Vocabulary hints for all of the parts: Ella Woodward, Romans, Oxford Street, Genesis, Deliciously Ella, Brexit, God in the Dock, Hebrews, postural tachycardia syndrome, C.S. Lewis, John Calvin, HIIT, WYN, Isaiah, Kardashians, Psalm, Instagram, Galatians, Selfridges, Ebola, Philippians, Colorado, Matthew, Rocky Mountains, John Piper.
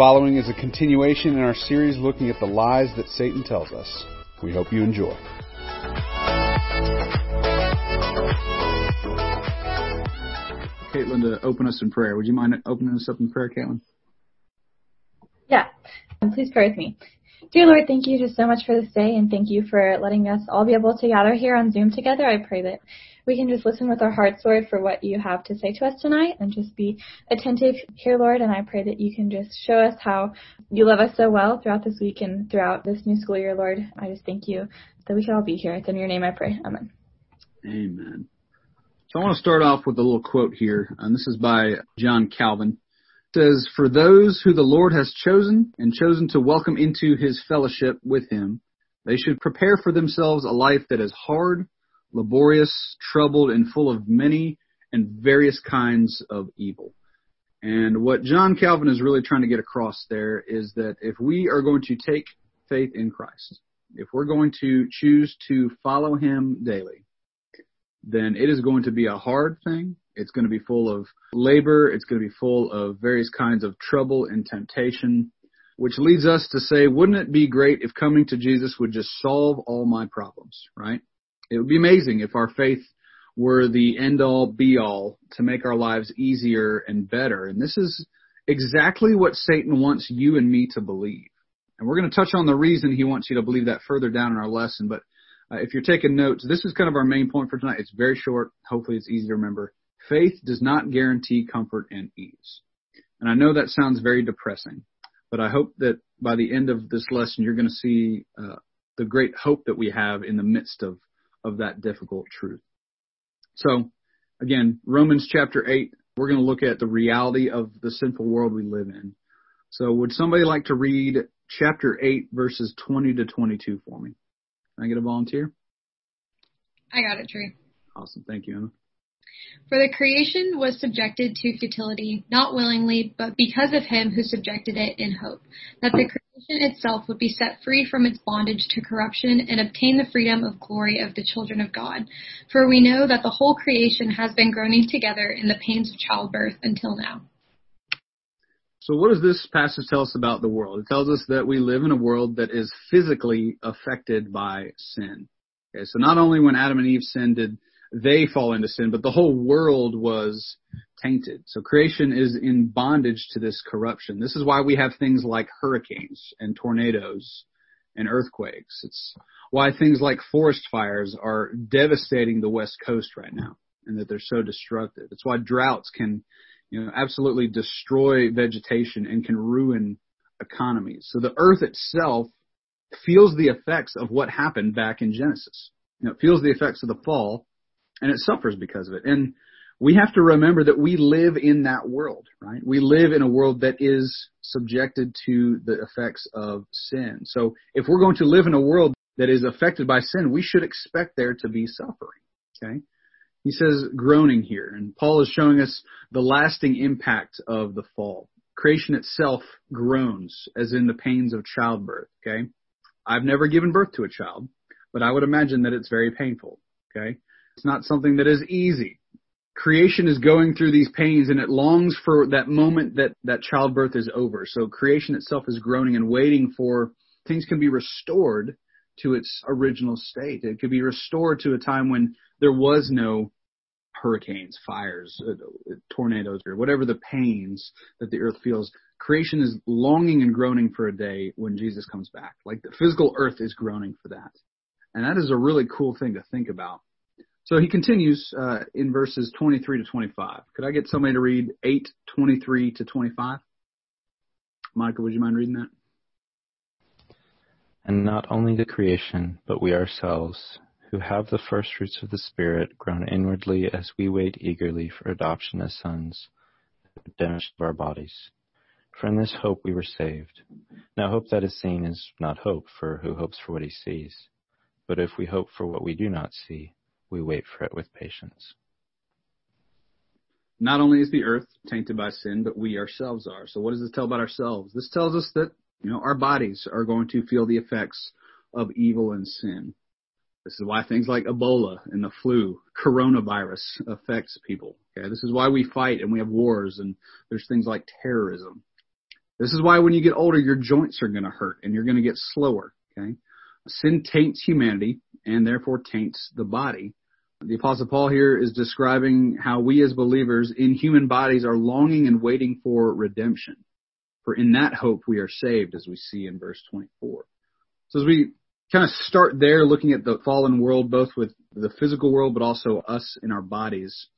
following is a continuation in our series looking at the lies that Satan tells us. We hope you enjoy. Caitlin, to open us in prayer. Would you mind opening us up in prayer, Caitlin? Yeah. Please pray with me. Dear Lord, thank you just so much for this day, and thank you for letting us all be able to gather here on Zoom together. I pray that we can just listen with our hearts, Lord, for what you have to say to us tonight and just be attentive here, Lord. And I pray that you can just show us how you love us so well throughout this week and throughout this new school year, Lord. I just thank you that we can all be here. It's in your name I pray. Amen. Amen. So I want to start off with a little quote here, and this is by John Calvin. It says, "For those who the Lord has chosen and chosen to welcome into his fellowship with him, they should prepare for themselves a life that is hard, laborious, troubled, and full of many and various kinds of evil." And what John Calvin is really trying to get across there is that if we are going to take faith in Christ, if we're going to choose to follow him daily, then it is going to be a hard thing. It's going to be full of labor. It's going to be full of various kinds of trouble and temptation, which leads us to say, wouldn't it be great if coming to Jesus would just solve all my problems, right? It would be amazing if our faith were the end-all, be-all to make our lives easier and better. And this is exactly what Satan wants you and me to believe. And we're going to touch on the reason he wants you to believe that further down in our lesson, but if you're taking notes, this is kind of our main point for tonight. It's very short. Hopefully it's easy to remember. Faith does not guarantee comfort and ease. And I know that sounds very depressing, but I hope that by the end of this lesson, you're going to see the great hope that we have in the midst of that difficult truth. So, again, Romans chapter 8, we're going to look at the reality of the sinful world we live in. So would somebody like to read chapter 8, verses 20 to 22 for me? Can I get a volunteer? I got it, Trey. Awesome. Thank you, Emma. "For the creation was subjected to futility, not willingly, but because of him who subjected it in hope, that the creation itself would be set free from its bondage to corruption and obtain the freedom of glory of the children of God. For we know that the whole creation has been groaning together in the pains of childbirth until now." So what does this passage tell us about the world? It tells us that we live in a world that is physically affected by sin. Okay, so not only when Adam and Eve sinned did they fall into sin, but the whole world was tainted. So creation is in bondage to this corruption. This is why we have things like hurricanes and tornadoes and earthquakes. It's why things like forest fires are devastating the West Coast right now and that they're so destructive. It's why droughts can absolutely destroy vegetation and can ruin economies. So the earth itself feels the effects of what happened back in Genesis. It feels the effects of the fall, and it suffers because of it. And we have to remember that we live in that world, right? We live in a world that is subjected to the effects of sin. So if we're going to live in a world that is affected by sin, we should expect there to be suffering, okay? He says groaning here, and Paul is showing us the lasting impact of the fall. Creation itself groans, as in the pains of childbirth, okay? I've never given birth to a child, but I would imagine that it's very painful, okay? It's not something that is easy. Creation is going through these pains, and it longs for that moment that childbirth is over. So creation itself is groaning and waiting for things can be restored to its original state. It could be restored to a time when there was no hurricanes, fires, tornadoes, or whatever the pains that the earth feels. Creation is longing and groaning for a day when Jesus comes back. Like the physical earth is groaning for that. And that is a really cool thing to think about. So he continues in verses 23 to 25. Could I get somebody to read 8:23 to 25? Michael, would you mind reading that? "And not only the creation, but we ourselves, who have the first fruits of the Spirit, grown inwardly as we wait eagerly for adoption as sons, the redemption of our bodies. For in this hope we were saved. Now hope that is seen is not hope, for who hopes for what he sees? But if we hope for what we do not see, we wait for it with patience." Not only is the earth tainted by sin, but we ourselves are. So what does this tell about ourselves? This tells us that our bodies are going to feel the effects of evil and sin. This is why things like Ebola and the flu, coronavirus, affects people. Okay? This is why we fight and we have wars and there's things like terrorism. This is why when you get older, your joints are going to hurt and you're going to get slower. Okay, sin taints humanity and therefore taints the body. The Apostle Paul here is describing how we as believers in human bodies are longing and waiting for redemption. For in that hope we are saved, as we see in verse 24. So as we kind of start there, looking at the fallen world, both with the physical world, but also us in our bodies,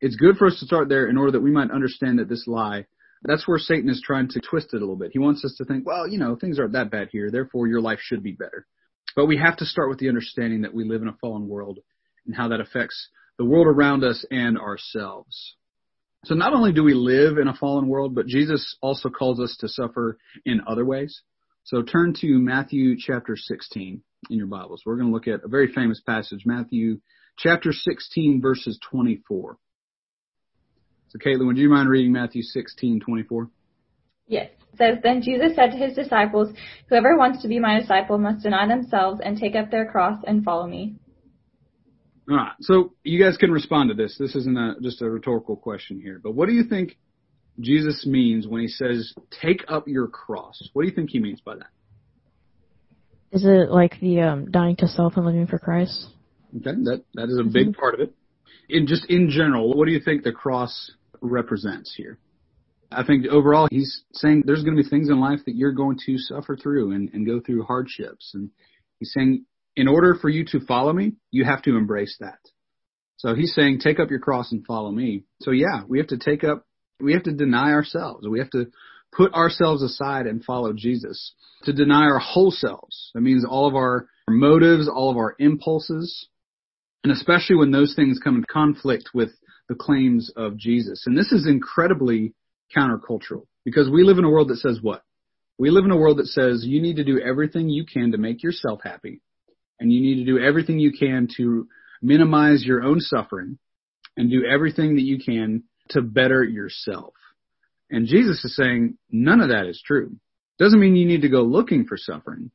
it's good for us to start there in order that we might understand that this lie, that's where Satan is trying to twist it a little bit. He wants us to think, well, you know, things aren't that bad here, therefore your life should be better. But we have to start with the understanding that we live in a fallen world, and how that affects the world around us and ourselves. So not only do we live in a fallen world, but Jesus also calls us to suffer in other ways. So turn to Matthew chapter 16 in your Bibles. We're going to look at a very famous passage, Matthew chapter 16, verses 24. So Caitlin, would you mind reading Matthew 16:24? Yes. It says, "Then Jesus said to his disciples, 'Whoever wants to be my disciple must deny themselves and take up their cross and follow me.'" All right, so you guys can respond to this. This isn't just a rhetorical question here. But what do you think Jesus means when he says, take up your cross? What do you think he means by that? Is it like the dying to self and living for Christ? Okay, that is a big part of it. And just in general, what do you think the cross represents here? I think overall he's saying there's going to be things in life that you're going to suffer through and go through hardships. And he's saying, in order for you to follow me, you have to embrace that. So he's saying, take up your cross and follow me. So yeah, we have to deny ourselves. We have to put ourselves aside and follow Jesus. To deny our whole selves. That means all of our motives, all of our impulses, and especially when those things come in conflict with the claims of Jesus. And this is incredibly countercultural because we live in a world that says what? We live in a world that says you need to do everything you can to make yourself happy. And you need to do everything you can to minimize your own suffering and do everything that you can to better yourself. And Jesus is saying none of that is true. Doesn't mean you need to go looking for suffering,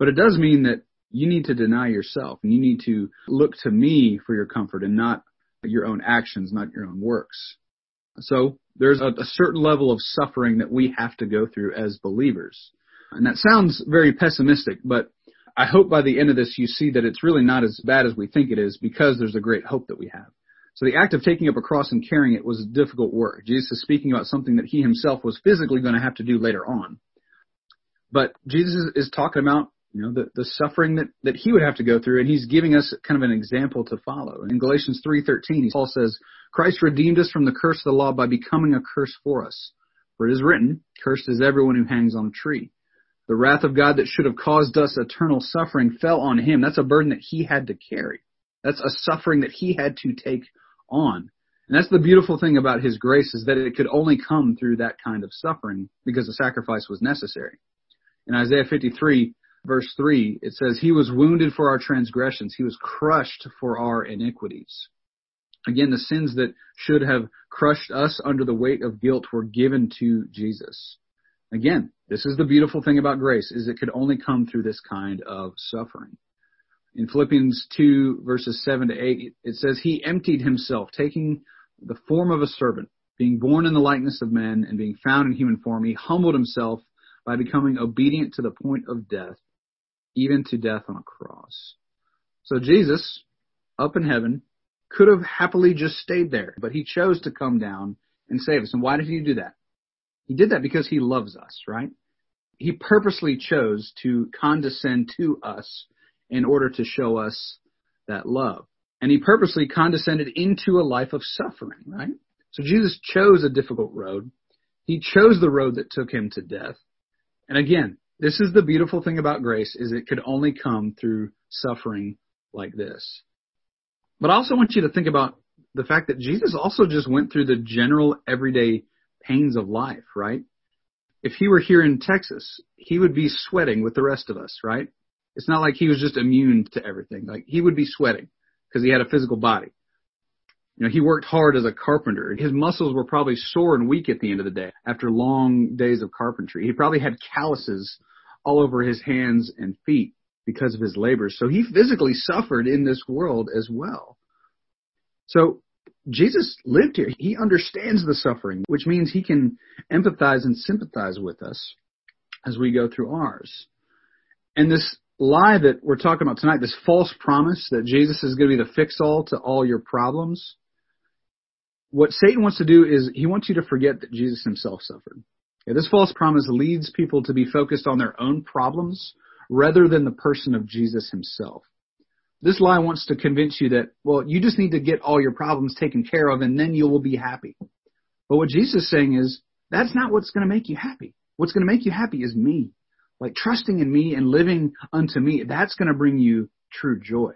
but it does mean that you need to deny yourself and you need to look to me for your comfort and not your own actions, not your own works. So there's a certain level of suffering that we have to go through as believers. And that sounds very pessimistic, but I hope by the end of this you see that it's really not as bad as we think it is because there's a great hope that we have. So the act of taking up a cross and carrying it was difficult work. Jesus is speaking about something that he himself was physically going to have to do later on. But Jesus is talking about, you know, the suffering that he would have to go through, and he's giving us kind of an example to follow. In Galatians 3:13, Paul says, "Christ redeemed us from the curse of the law by becoming a curse for us. For it is written, 'Cursed is everyone who hangs on a tree.' The wrath of God that should have caused us eternal suffering fell on him." That's a burden that he had to carry. That's a suffering that he had to take on. And that's the beautiful thing about his grace, is that it could only come through that kind of suffering because a sacrifice was necessary. In Isaiah 53, verse 3, it says, "He was wounded for our transgressions. He was crushed for our iniquities." Again, the sins that should have crushed us under the weight of guilt were given to Jesus. Again, this is the beautiful thing about grace, is it could only come through this kind of suffering. In Philippians 2, verses 7-8, it says, "He emptied himself, taking the form of a servant, being born in the likeness of men, and being found in human form, he humbled himself by becoming obedient to the point of death, even to death on a cross." So Jesus, up in heaven, could have happily just stayed there, but he chose to come down and save us. And why did he do that? He did that because he loves us, right? He purposely chose to condescend to us in order to show us that love. And he purposely condescended into a life of suffering, right? So Jesus chose a difficult road. He chose the road that took him to death. And again, this is the beautiful thing about grace, is it could only come through suffering like this. But I also want you to think about the fact that Jesus also just went through the general everyday pains of life, right? If he were here in Texas, he would be sweating with the rest of us, right? It's not like he was just immune to everything. Like, he would be sweating because he had a physical body. You know, he worked hard as a carpenter. His muscles were probably sore and weak at the end of the day after long days of carpentry. He probably had calluses all over his hands and feet because of his labor. So he physically suffered in this world as well. So Jesus lived here. He understands the suffering, which means he can empathize and sympathize with us as we go through ours. And this lie that we're talking about tonight, this false promise that Jesus is going to be the fix-all to all your problems, what Satan wants to do is he wants you to forget that Jesus himself suffered. Yeah, this false promise leads people to be focused on their own problems rather than the person of Jesus himself. This lie wants to convince you that, well, you just need to get all your problems taken care of and then you will be happy. But what Jesus is saying is that's not what's going to make you happy. What's going to make you happy is me. Like trusting in me and living unto me, that's going to bring you true joy.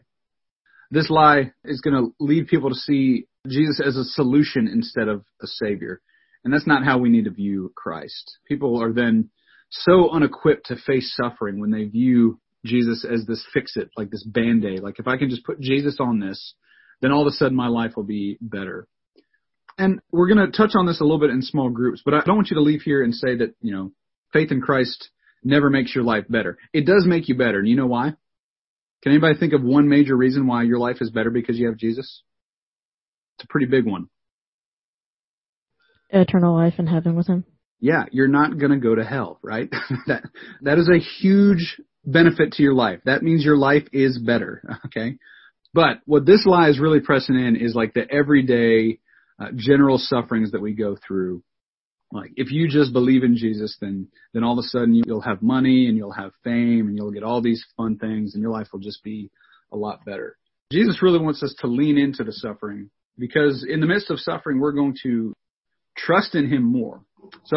This lie is going to lead people to see Jesus as a solution instead of a savior. And that's not how we need to view Christ. People are then so unequipped to face suffering when they view Jesus as this fix-it, like this band-aid. Like if I can just put Jesus on this, then all of a sudden my life will be better. And we're going to touch on this a little bit in small groups, but I don't want you to leave here and say that, you know, faith in Christ never makes your life better. It does make you better. And you know why? Can anybody think of one major reason why your life is better because you have Jesus? It's a pretty big one. Eternal life in heaven with him. Yeah, you're not going to go to hell, right? That is a huge benefit to your life. That means your life is better, okay? But what this lie is really pressing in is like the everyday general sufferings that we go through. Like if you just believe in Jesus, then all of a sudden you'll have money and you'll have fame and you'll get all these fun things and your life will just be a lot better. Jesus really wants us to lean into the suffering because in the midst of suffering, we're going to trust in him more. So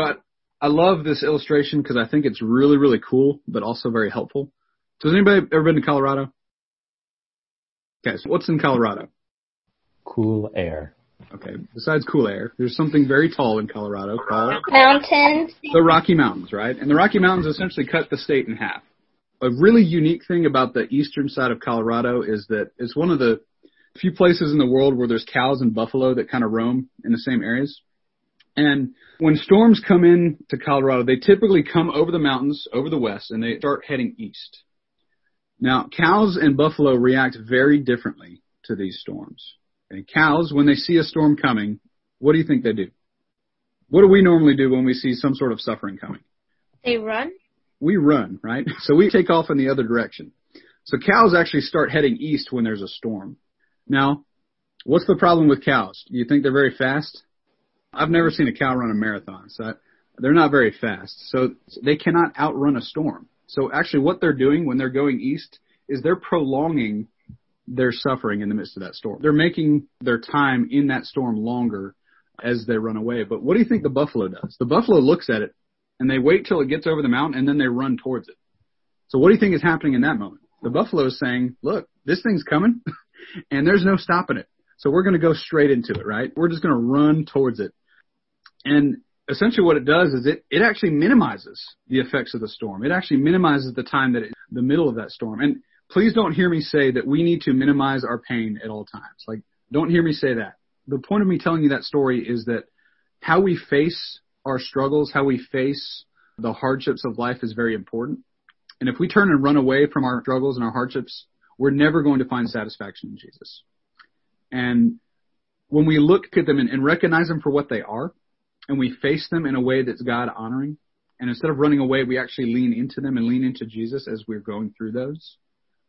I love this illustration because I think it's really, really cool, but also very helpful. So has anybody ever been to Colorado? Okay, so what's in Colorado? Cool air. Okay, besides cool air, there's something very tall in Colorado called mountains. The Rocky Mountains, right? And the Rocky Mountains essentially cut the state in half. A really unique thing about the eastern side of Colorado is that it's one of the few places in the world where there's cows and buffalo that kind of roam in the same areas. And when storms come in to Colorado, they typically come over the mountains, over the west, and they start heading east. Now, cows and buffalo react very differently to these storms. And cows, when they see a storm coming, what do you think they do? What do we normally do when we see some sort of suffering coming? They run. We run, right? So we take off in the other direction. So cows actually start heading east when there's a storm. Now, what's the problem with cows? Do you think they're very fast? I've never seen a cow run a marathon, so they're not very fast. So they cannot outrun a storm. So actually what they're doing when they're going east is they're prolonging their suffering in the midst of that storm. They're making their time in that storm longer as they run away. But what do you think the buffalo does? The buffalo looks at it, and they wait till it gets over the mountain, and then they run towards it. So what do you think is happening in that moment? The buffalo is saying, look, this thing's coming, and there's no stopping it. So we're going to go straight into it, right? We're just going to run towards it. And essentially what it does is it actually minimizes the effects of the storm. It actually minimizes the time that the middle of that storm. And please don't hear me say that we need to minimize our pain at all times. Like, don't hear me say that. The point of me telling you that story is that how we face our struggles, how we face the hardships of life is very important. And if we turn and run away from our struggles and our hardships, we're never going to find satisfaction in Jesus. And when we look at them and recognize them for what they are, and we face them in a way that's God-honoring, and instead of running away, we actually lean into them and lean into Jesus as we're going through those,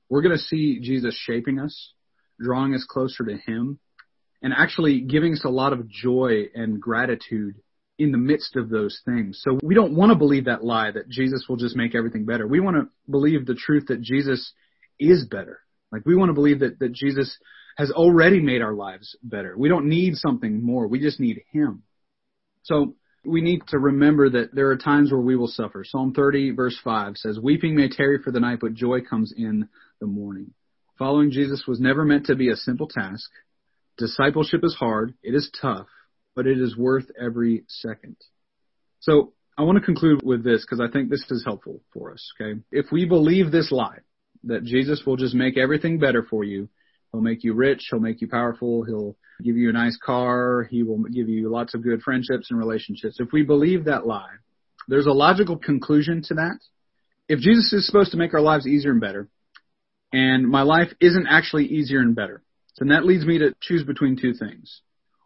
we're going to see Jesus shaping us, drawing us closer to him, and actually giving us a lot of joy and gratitude in the midst of those things. So we don't want to believe that lie that Jesus will just make everything better. We want to believe the truth that Jesus is better. Like we want to believe that Jesus has already made our lives better. We don't need something more. We just need him. So we need to remember that there are times where we will suffer. Psalm 30, verse 5 says, "Weeping may tarry for the night, but joy comes in the morning." Following Jesus was never meant to be a simple task. Discipleship is hard. It is tough, but it is worth every second. So I want to conclude with this because I think this is helpful for us. Okay, if we believe this lie that Jesus will just make everything better for you, he'll make you rich. He'll make you powerful. He'll give you a nice car. He will give you lots of good friendships and relationships. If we believe that lie, there's a logical conclusion to that. If Jesus is supposed to make our lives easier and better, and my life isn't actually easier and better, then that leads me to choose between two things.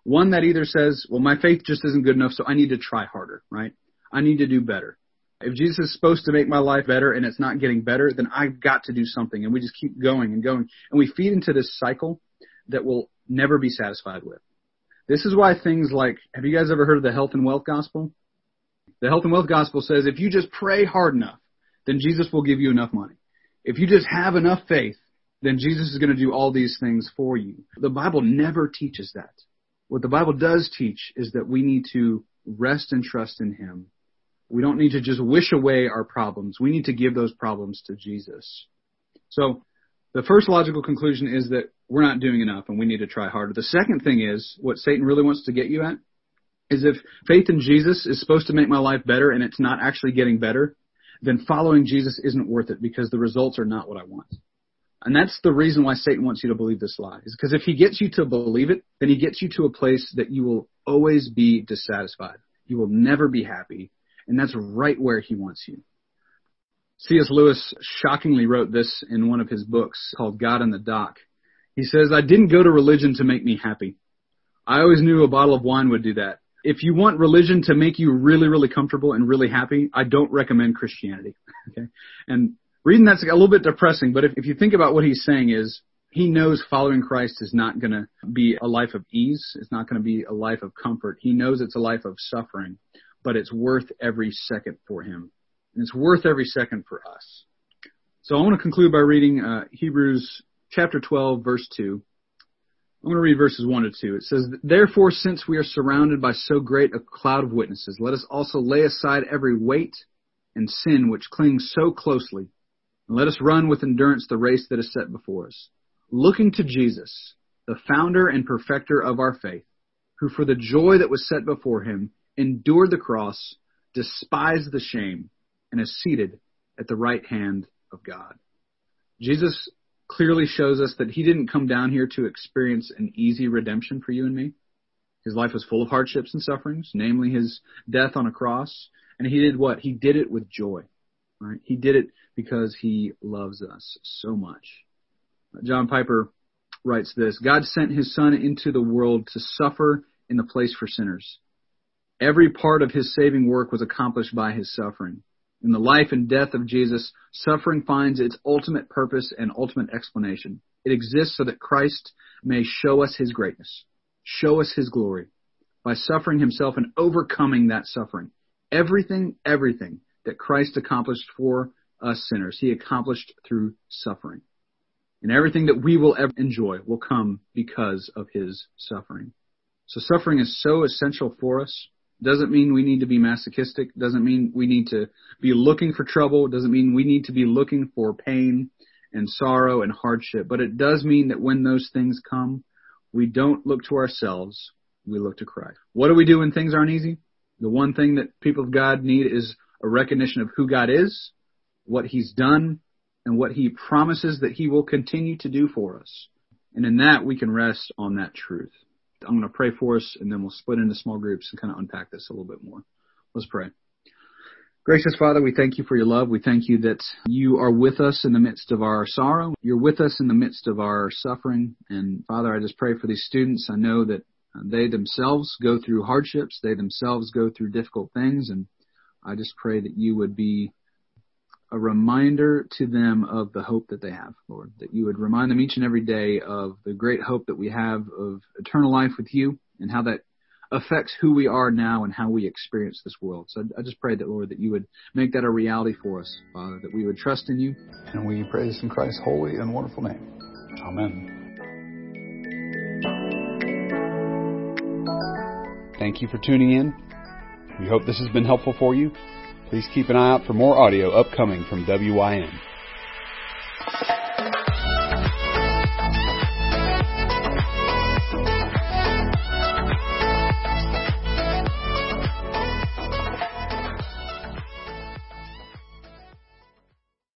One that either says, well, my faith just isn't good enough, so I need to try harder, right? I need to do better. If Jesus is supposed to make my life better and it's not getting better, then I've got to do something. And we just keep going and going. And we feed into this cycle that we'll never be satisfied with. This is why things like, have you guys ever heard of the health and wealth gospel? The health and wealth gospel says if you just pray hard enough, then Jesus will give you enough money. If you just have enough faith, then Jesus is going to do all these things for you. The Bible never teaches that. What the Bible does teach is that we need to rest and trust in Him. We don't need to just wish away our problems. We need to give those problems to Jesus. So the first logical conclusion is that we're not doing enough and we need to try harder. The second thing is, what Satan really wants to get you at, is if faith in Jesus is supposed to make my life better and it's not actually getting better, then following Jesus isn't worth it because the results are not what I want. And that's the reason why Satan wants you to believe this lie, is because if he gets you to believe it, then he gets you to a place that you will always be dissatisfied. You will never be happy, and that's right where he wants you. C.S. Lewis shockingly wrote this in one of his books called God in the Dock. He says, I didn't go to religion to make me happy. I always knew a bottle of wine would do that. If you want religion to make you really, really comfortable and really happy, I don't recommend Christianity. Okay? And reading that's a little bit depressing, but if you think about what he's saying is, he knows following Christ is not going to be a life of ease. It's not going to be a life of comfort. He knows it's a life of suffering, but it's worth every second for him. And it's worth every second for us. So I want to conclude by reading Hebrews chapter 12, verse 2. I'm going to read verses 1 to 2. It says, Therefore, since we are surrounded by so great a cloud of witnesses, let us also lay aside every weight and sin which clings so closely, and let us run with endurance the race that is set before us, looking to Jesus, the founder and perfecter of our faith, who for the joy that was set before him endured the cross, despised the shame, and is seated at the right hand of God. Jesus clearly shows us that he didn't come down here to experience an easy redemption for you and me. His life was full of hardships and sufferings, namely his death on a cross. And he did what? He did it with joy. Right? He did it because he loves us so much. John Piper writes this, God sent his son into the world to suffer in the place for sinners. Every part of his saving work was accomplished by his suffering. In the life and death of Jesus, suffering finds its ultimate purpose and ultimate explanation. It exists so that Christ may show us his greatness, show us his glory, by suffering himself and overcoming that suffering. Everything that Christ accomplished for us sinners, he accomplished through suffering. And everything that we will ever enjoy will come because of his suffering. So suffering is so essential for us. Doesn't mean we need to be masochistic. Doesn't mean we need to be looking for trouble. Doesn't mean we need to be looking for pain and sorrow and hardship. But it does mean that when those things come, we don't look to ourselves. We look to Christ. What do we do when things aren't easy? The one thing that people of God need is a recognition of who God is, what he's done, and what he promises that he will continue to do for us. And in that, we can rest on that truth. I'm going to pray for us, and then we'll split into small groups and kind of unpack this a little bit more. Let's pray. Gracious Father, we thank you for your love. We thank you that you are with us in the midst of our sorrow. You're with us in the midst of our suffering. And Father, I just pray for these students. I know that they themselves go through hardships. They themselves go through difficult things. And I just pray that you would be a reminder to them of the hope that they have, Lord, that you would remind them each and every day of the great hope that we have of eternal life with you and how that affects who we are now and how we experience this world. So I just pray that, Lord, that you would make that a reality for us, Father, that we would trust in you. And we pray this in Christ's holy and wonderful name. Amen. Thank you for tuning in. We hope this has been helpful for you. Please keep an eye out for more audio upcoming from WYN.